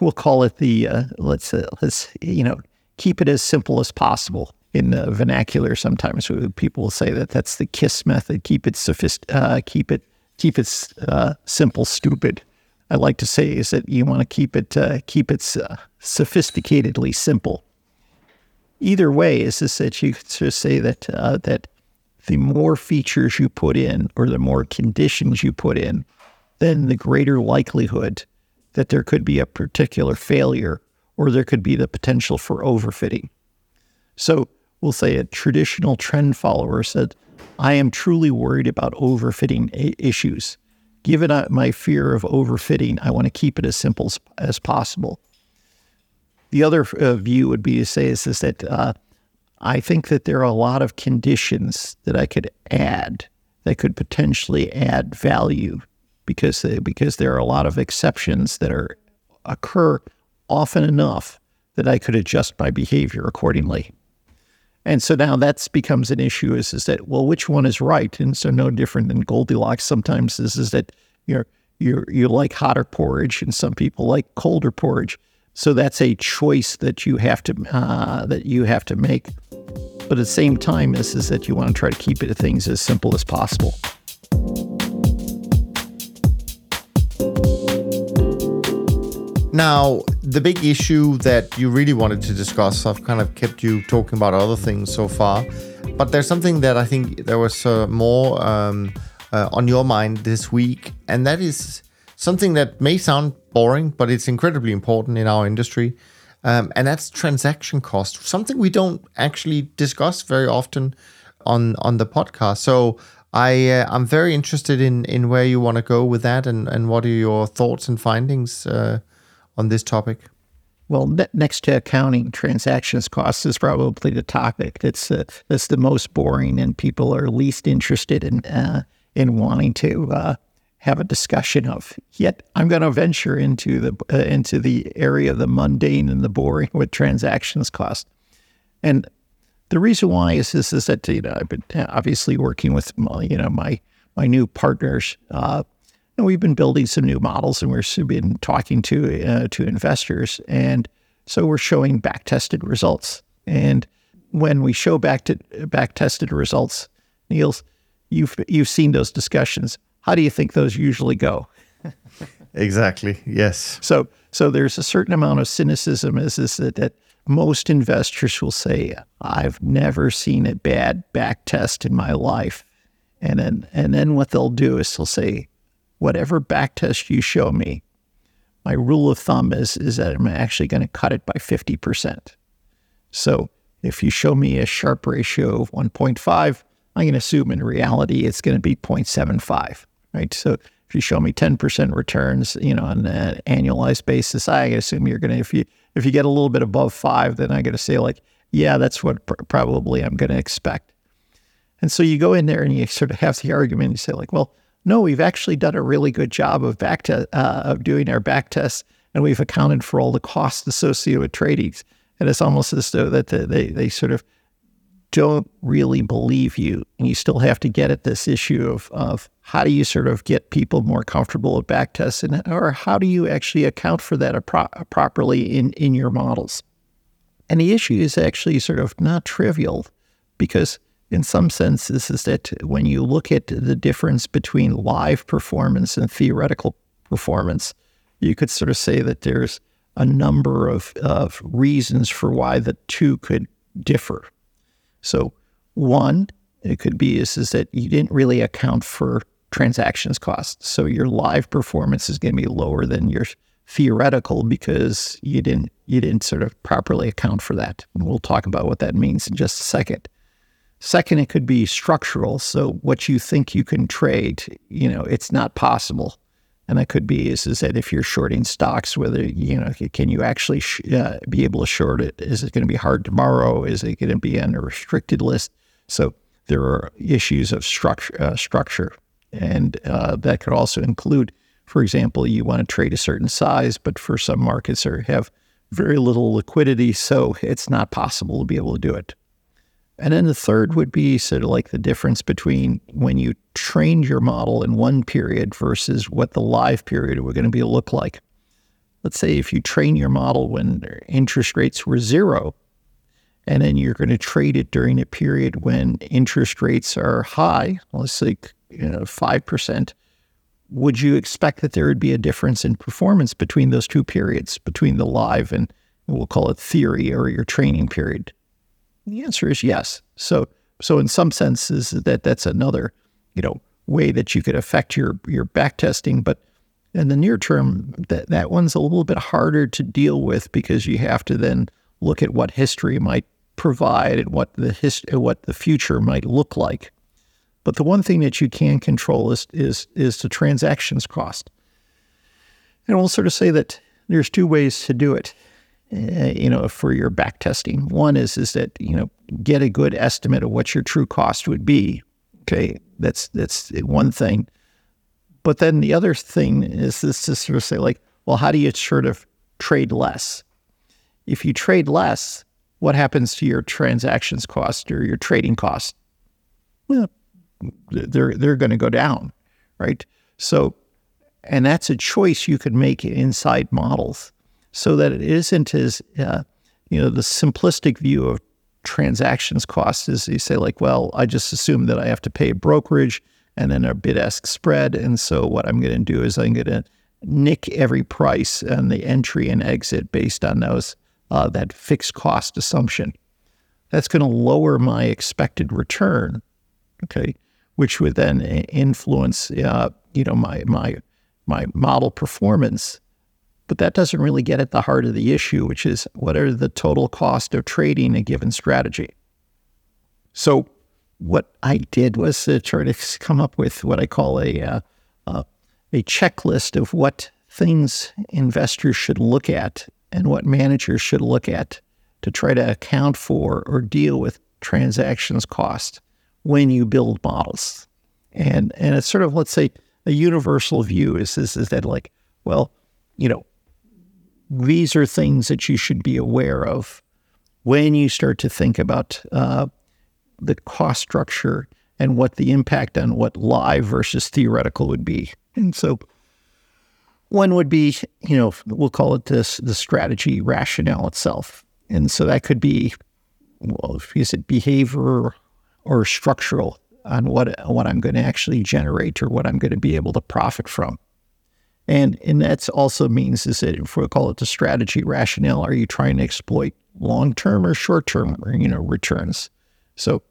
we'll call it the uh, let's uh, let's you know keep it as simple as possible. In the vernacular, sometimes people will say that that's the KISS method: keep it sophist, uh, keep it keep it uh, simple, stupid. I like to say is that you want to keep it uh, keep it uh, sophisticatedly simple. Either way, is this that you could sort of say that uh, that. The more features you put in or the more conditions you put in, then the greater likelihood that there could be a particular failure or there could be the potential for overfitting. So we'll say a traditional trend follower said, I am truly worried about overfitting a- issues. Given my fear of overfitting, I want to keep it as simple as, as possible. The other uh, view would be to say is, is that uh, I think that there are a lot of conditions that I could add that could potentially add value because they, because there are a lot of exceptions that are occur often enough that I could adjust my behavior accordingly. And so now that becomes an issue is, is that, well, which one is right? And so no different than Goldilocks sometimes is, is that you're, you're, you like hotter porridge and some people like colder porridge. So that's a choice that you have to uh, that you have to make. But at the same time, this is that you want to try to keep it, things as simple as possible. Now, the big issue that you really wanted to discuss, I've kind of kept you talking about other things so far, but there's something that I think there was uh, more um, uh, on your mind this week, and that is something that may sound boring, but it's incredibly important in our industry, um, and that's transaction cost, something we don't actually discuss very often on on the podcast. So I, uh, I'm very interested in, in where you want to go with that, and, and what are your thoughts and findings uh, on this topic? Well, ne- next to accounting, transactions costs is probably the topic that's, uh, that's the most boring, and people are least interested in, uh, in wanting to... Uh, have a discussion of. Yet I'm going to venture into the uh, into the area of the mundane and the boring with transactions cost. And the reason why is this is that, you know, I've been obviously working with, you know, my my new partners, uh, and we've been building some new models, and we've been talking to uh, to investors, and so we're showing back tested results. And when we show back to back tested results, Niels, you've you've seen those discussions. How do you think those usually go? Exactly. Yes. So so there's a certain amount of cynicism is is that, that most investors will say, I've never seen a bad back test in my life. And then and then what they'll do is they'll say, whatever back test you show me, my rule of thumb is is that I'm actually going to cut it by fifty percent. So if you show me a Sharpe ratio of one point five, I'm going to assume in reality it's going to be zero point seven five, right? So if you show me ten percent returns, you know, on an annualized basis, I assume you're going to, if you if you get a little bit above five, then I'm going to say like, yeah, that's what pr- probably I'm going to expect. And so you go in there and you sort of have the argument. You say like, well, no, we've actually done a really good job of back te- uh, of doing our back tests, and we've accounted for all the costs associated with trading. And it's almost as though that they they sort of don't really believe you, and you still have to get at this issue of of how do you sort of get people more comfortable with back tests, and or how do you actually account for that appro- properly in in your models? And the issue is actually sort of not trivial, because in some sense this is that when you look at the difference between live performance and theoretical performance, you could sort of say that there's a number of of reasons for why the two could differ. So one, it could be is, is that you didn't really account for transactions costs. So your live performance is going to be lower than your theoretical because you didn't you didn't sort of properly account for that. And we'll talk about what that means in just a second. Second, it could be structural. So what you think you can trade, you know, it's not possible. And that could be is, is that if you're shorting stocks, whether, you know, can you actually sh- uh, be able to short it? Is it going to be hard tomorrow? Is it going to be on a restricted list? So there are issues of structure. Uh, structure. And uh, that could also include, for example, you want to trade a certain size, but for some markets are, have very little liquidity, so it's not possible to be able to do it. And then the third would be sort of like the difference between when you trained your model in one period versus what the live period were going to be look like. Let's say if you train your model when interest rates were zero, and then you're going to trade it during a period when interest rates are high, let's say you know, five percent, would you expect that there would be a difference in performance between those two periods, between the live and we'll call it theory or your training period? The answer is yes. So, so in some senses, that that's another, you know, way that you could affect your your back testing. But in the near term, that that one's a little bit harder to deal with because you have to then look at what history might provide and what the hist- what the future might look like. But the one thing that you can control is is is the transactions cost. And we'll sort of say that there's two ways to do it. Uh, you know, for your back testing. One is is that, you know, get a good estimate of what your true cost would be. Okay, that's that's one thing. But then the other thing is this to sort of say like, well, how do you sort of trade less? If you trade less, what happens to your transactions cost or your trading cost? Well, they're they're going to go down, right? So, and that's a choice you could make inside models. So that it isn't as, uh, you know, the simplistic view of transactions costs is you say like, well, I just assume that I have to pay brokerage and then a bid-ask spread. And so what I'm going to do is I'm going to nick every price and the entry and exit based on those uh, that fixed cost assumption. That's going to lower my expected return, okay, which would then influence, uh, you know, my my my model performance. But that doesn't really get at the heart of the issue, which is what are the total cost of trading a given strategy? So what I did was to try to come up with what I call a uh, uh, a checklist of what things investors should look at and what managers should look at to try to account for or deal with transactions cost when you build models. And and it's sort of, let's say, a universal view is, is, is that like, well, you know, these are things that you should be aware of when you start to think about uh, the cost structure and what the impact on what live versus theoretical would be. And so one would be, you know, we'll call it this, the strategy rationale itself. And so that could be, well, is it behavior or structural on what what I'm going to actually generate or what I'm going to be able to profit from? And and that's also means is that if we call it the strategy rationale, are you trying to exploit long-term or short-term, you know, returns? So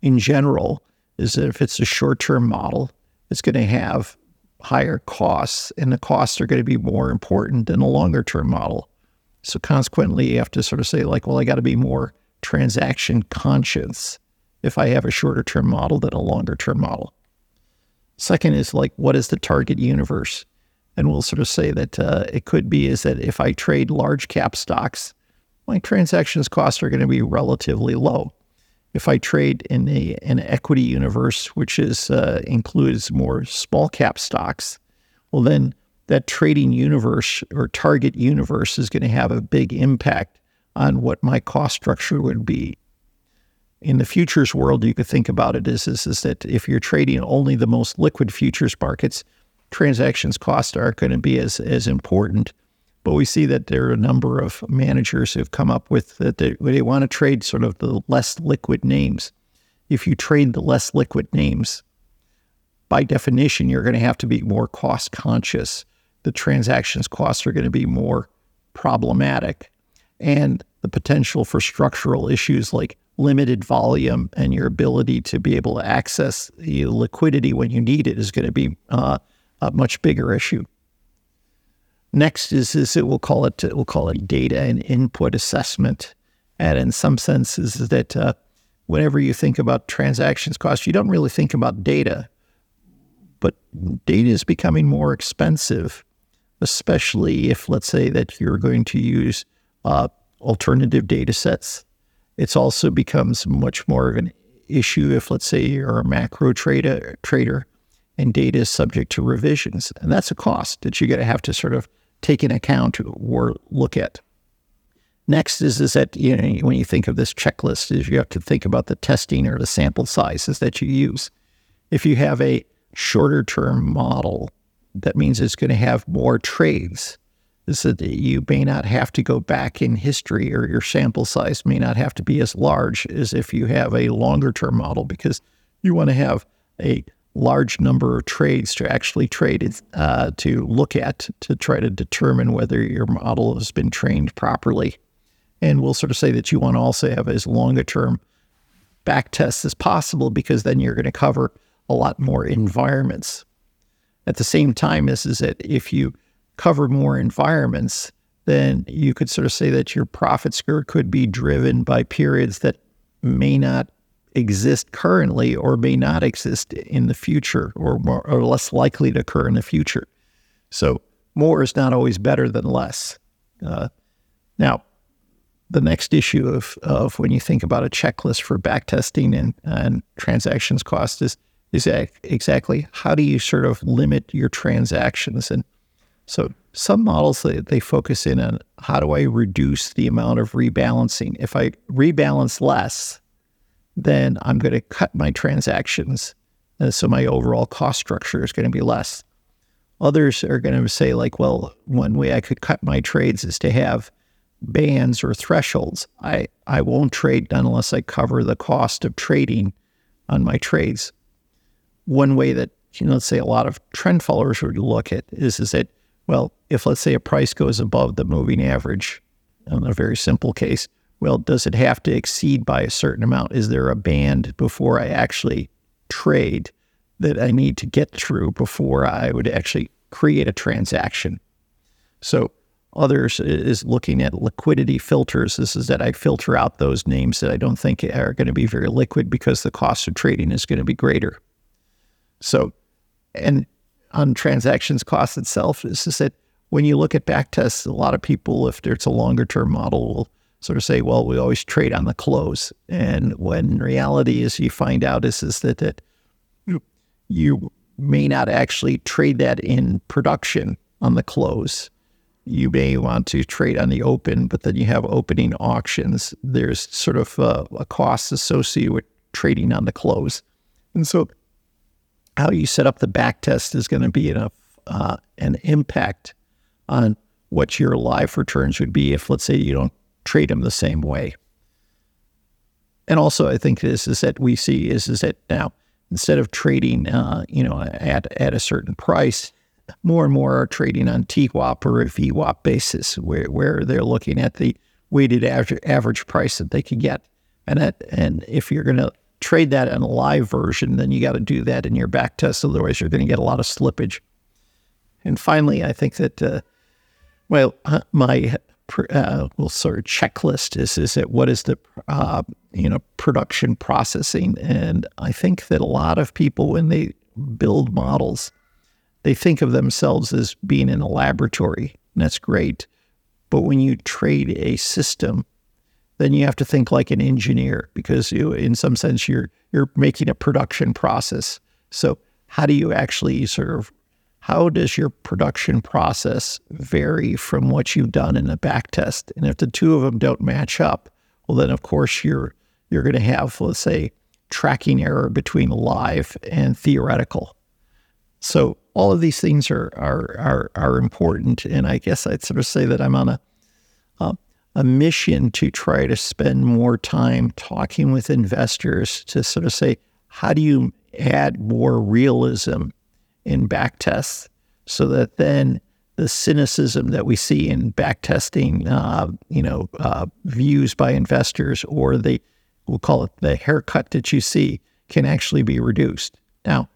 in general, is that if it's a short-term model, it's going to have higher costs, and the costs are going to be more important than a longer-term model. So consequently, you have to sort of say like, well, I got to be more transaction conscious if I have a shorter-term model than a longer-term model. Second is like, what is the target universe? And we'll sort of say that uh, it could be is that if I trade large cap stocks, my transactions costs are going to be relatively low. If I trade in a, an equity universe, which is uh, includes more small cap stocks, well, then that trading universe or target universe is going to have a big impact on what my cost structure would be. In the futures world, you could think about it as is, is that if you're trading only the most liquid futures markets, transactions costs aren't going to be as, as important. But we see that there are a number of managers who've come up with that they, they want to trade sort of the less liquid names. If you trade the less liquid names, by definition, you're going to have to be more cost conscious. The transactions costs are going to be more problematic. And the potential for structural issues like limited volume and your ability to be able to access the liquidity when you need it is going to be uh, a much bigger issue. Next is, is it, we'll call it we'll call it data and input assessment. And in some senses is that uh, whenever you think about transactions costs, you don't really think about data, but data is becoming more expensive, especially if, let's say, that you're going to use uh, alternative data sets. It's also becomes much more of an issue if, let's say, you're a macro trader, trader and data is subject to revisions. And that's a cost that you're going to have to sort of take into account or look at. Next is, is that, you know, when you think of this checklist, is you have to think about the testing or the sample sizes that you use. If you have a shorter term model, that means it's going to have more trades. Is that you may not have to go back in history, or your sample size may not have to be as large as if you have a longer term model, because you want to have a large number of trades to actually trade, uh, to look at, to try to determine whether your model has been trained properly. And we'll sort of say that you want to also have as long a term back tests as possible, because then you're going to cover a lot more environments. At the same time, this is that if you cover more environments, then you could sort of say that your profit score could be driven by periods that may not exist currently or may not exist in the future, or more or less likely to occur in the future. So more is not always better than less. Uh, now, the next issue of, of when you think about a checklist for backtesting and, and transactions cost is, is exactly how do you sort of limit your transactions? And so some models, they, they focus in on how do I reduce the amount of rebalancing? If I rebalance less, then I'm going to cut my transactions. Uh, so my overall cost structure is going to be less. Others are going to say like, well, one way I could cut my trades is to have bands or thresholds. I, I won't trade unless I cover the cost of trading on my trades. One way that, you know, let's say a lot of trend followers would look at is, is that, well, if let's say a price goes above the moving average, in a very simple case, well, does it have to exceed by a certain amount? Is there a band before I actually trade that I need to get through before I would actually create a transaction? So others is looking at liquidity filters. This is that I filter out those names that I don't think are going to be very liquid because the cost of trading is going to be greater. So, and on transactions cost itself, this is that when you look at backtests, a lot of people, if it's a longer term model, will sort of say, well, we always trade on the close. And when reality is you find out is, is that, that you may not actually trade that in production on the close. You may want to trade on the open, but then you have opening auctions. There's sort of a, a cost associated with trading on the close. And so how you set up the back test is going to be enough, uh, an impact on what your live returns would be if, let's say, you don't trade them the same way. And also, I think this is that we see is, is that now, instead of trading, uh, you know, at, at a certain price, more and more are trading on T WAP or a V WAP basis, where, where they're looking at the weighted average, average price that they can get. And that, and if you're going to trade that in a live version, then you got to do that in your back test. Otherwise, you're going to get a lot of slippage. And finally, I think that, uh, well, uh, my uh, well, sort of checklist is, is that what is the, uh, you know, production processing? And I think that a lot of people, when they build models, they think of themselves as being in a laboratory, and that's great. But when you trade a system, then you have to think like an engineer, because you, in some sense, you're you're making a production process. So how do you actually sort of, how does your production process vary from what you've done in a back test? And if the two of them don't match up, well, then of course you're you're going to have, let's say, tracking error between live and theoretical. So all of these things are are are, are important, and I guess I'd sort of say that I'm on a uh, a mission to try to spend more time talking with investors to sort of say, how do you add more realism in back tests, so that then the cynicism that we see in back testing, uh, you know, uh, views by investors, or the, we'll call it the haircut that you see, can actually be reduced. Now,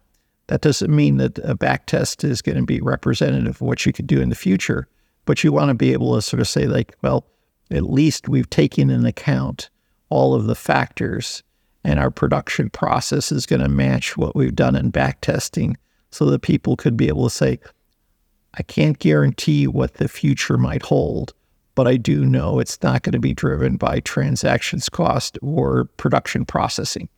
that doesn't mean that a back test is going to be representative of what you could do in the future, but you want to be able to sort of say, like, well, at least we've taken into account all of the factors, and our production process is going to match what we've done in back testing, so that people could be able to say, I can't guarantee what the future might hold, but I do know it's not going to be driven by transactions cost or production processing.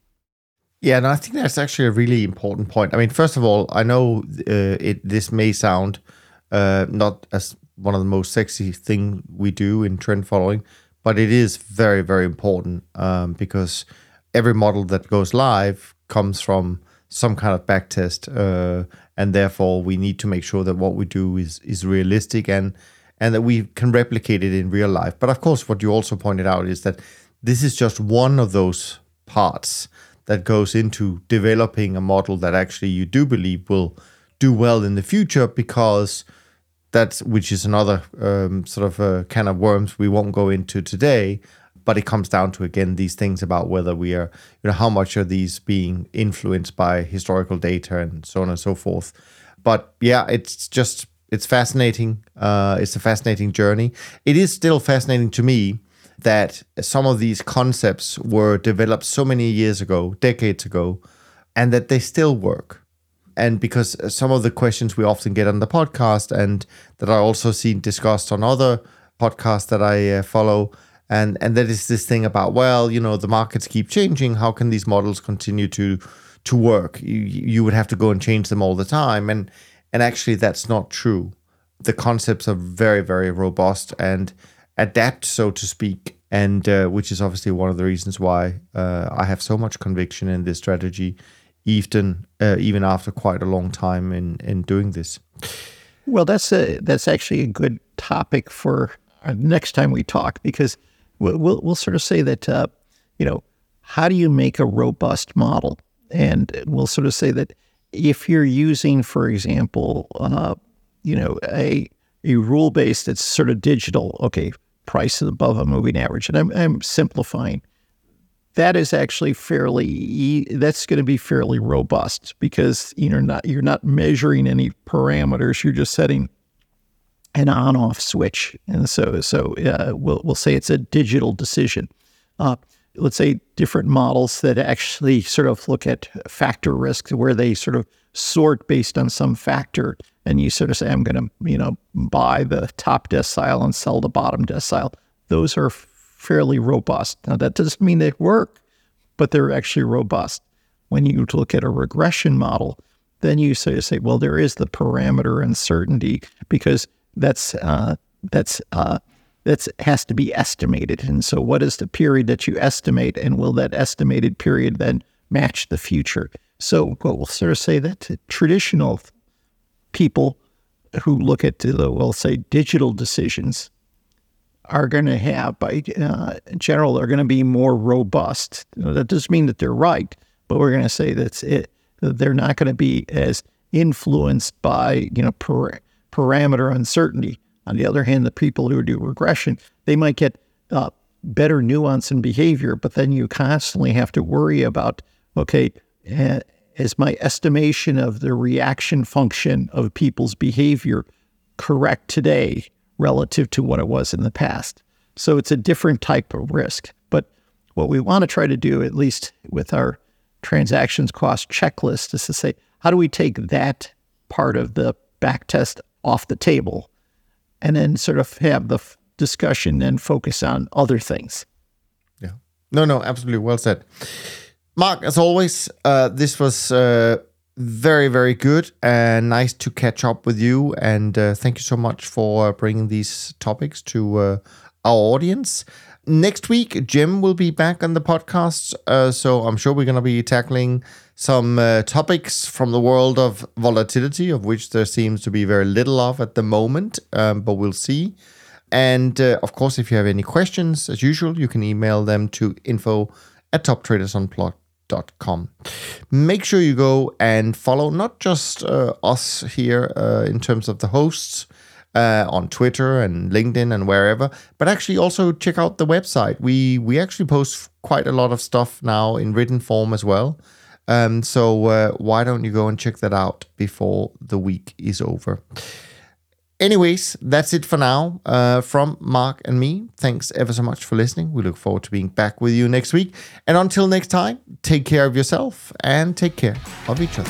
Yeah, and I think that's actually a really important point. I mean, first of all, I know uh, it. This may sound uh, not as one of the most sexy thing we do in trend following, but it is very, very important um, because every model that goes live comes from some kind of backtest, uh, and therefore we need to make sure that what we do is is realistic and and that we can replicate it in real life. But of course, what you also pointed out is that this is just one of those parts that goes into developing a model that actually you do believe will do well in the future, because that's, which is another um, sort of a can of worms we won't go into today, but it comes down to, again, these things about whether we are, you know, how much are these being influenced by historical data and so on and so forth. But yeah, it's just, it's fascinating. Uh, it's a fascinating journey. It is still fascinating to me that some of these concepts were developed so many years ago, decades ago, and that they still work. And because some of the questions we often get on the podcast, and that I also see discussed on other podcasts that I uh, follow, and and that is this thing about, well, you know, the markets keep changing, how can these models continue to to work? You, you would have to go and change them all the time. And, and actually, that's not true. The concepts are very, very robust and adapt, so to speak, and uh, which is obviously one of the reasons why uh, I have so much conviction in this strategy, even uh, even after quite a long time in in doing this. Well, that's a, that's actually a good topic for next time we talk, because we'll we'll, we'll sort of say that uh, you know, how do you make a robust model, and we'll sort of say that if you're using, for example, uh, you know, a a rule base that's sort of digital, okay, price is above a moving average, and I'm, I'm simplifying. That is actually fairly, that's going to be fairly robust, because you're not, you're not measuring any parameters. You're just setting an on-off switch, and so so uh, we'll we'll say it's a digital decision. Uh, let's say different models that actually sort of look at factor risk, where they sort of sort based on some factor, and you sort of say, I'm going to, you know, buy the top decile and sell the bottom decile. Those are fairly robust. Now, that doesn't mean they work, but they're actually robust. When you look at a regression model, then you sort of say, well, there is the parameter uncertainty, because that's uh, that's uh, that's has to be estimated. And so what is the period that you estimate, and will that estimated period then match the future? So well, we'll sort of say that traditional people who look at, we'll say, digital decisions are going to have, by, uh, in general, are going to be more robust. That doesn't mean that they're right, but we're going to say that's it. They're not going to be as influenced by, you know, par- parameter uncertainty. On the other hand, the people who do regression, they might get uh, better nuance in behavior, but then you constantly have to worry about, okay, uh, is my estimation of the reaction function of people's behavior correct today relative to what it was in the past? So it's a different type of risk. But what we want to try to do, at least with our transactions cost checklist, is to say, how do we take that part of the back test off the table and then sort of have the f- discussion and focus on other things? Yeah. No, no, absolutely. Well said. Mark, as always, uh, this was uh, very, very good and nice to catch up with you. And uh, thank you so much for bringing these topics to uh, our audience. Next week, Jim will be back on the podcast. Uh, so I'm sure we're going to be tackling some uh, topics from the world of volatility, of which there seems to be very little of at the moment, um, but we'll see. And uh, of course, if you have any questions, as usual, you can email them to info at toptradersunplugged. Dot com. Make sure you go and follow not just uh, us here uh, in terms of the hosts uh, on Twitter and LinkedIn and wherever, but actually also check out the website. We we actually post quite a lot of stuff now in written form as well. Um, so uh, why don't you go and check that out before the week is over? Anyways, that's it for now uh, from Mark and me. Thanks ever so much for listening. We look forward to being back with you next week. And until next time, take care of yourself and take care of each other.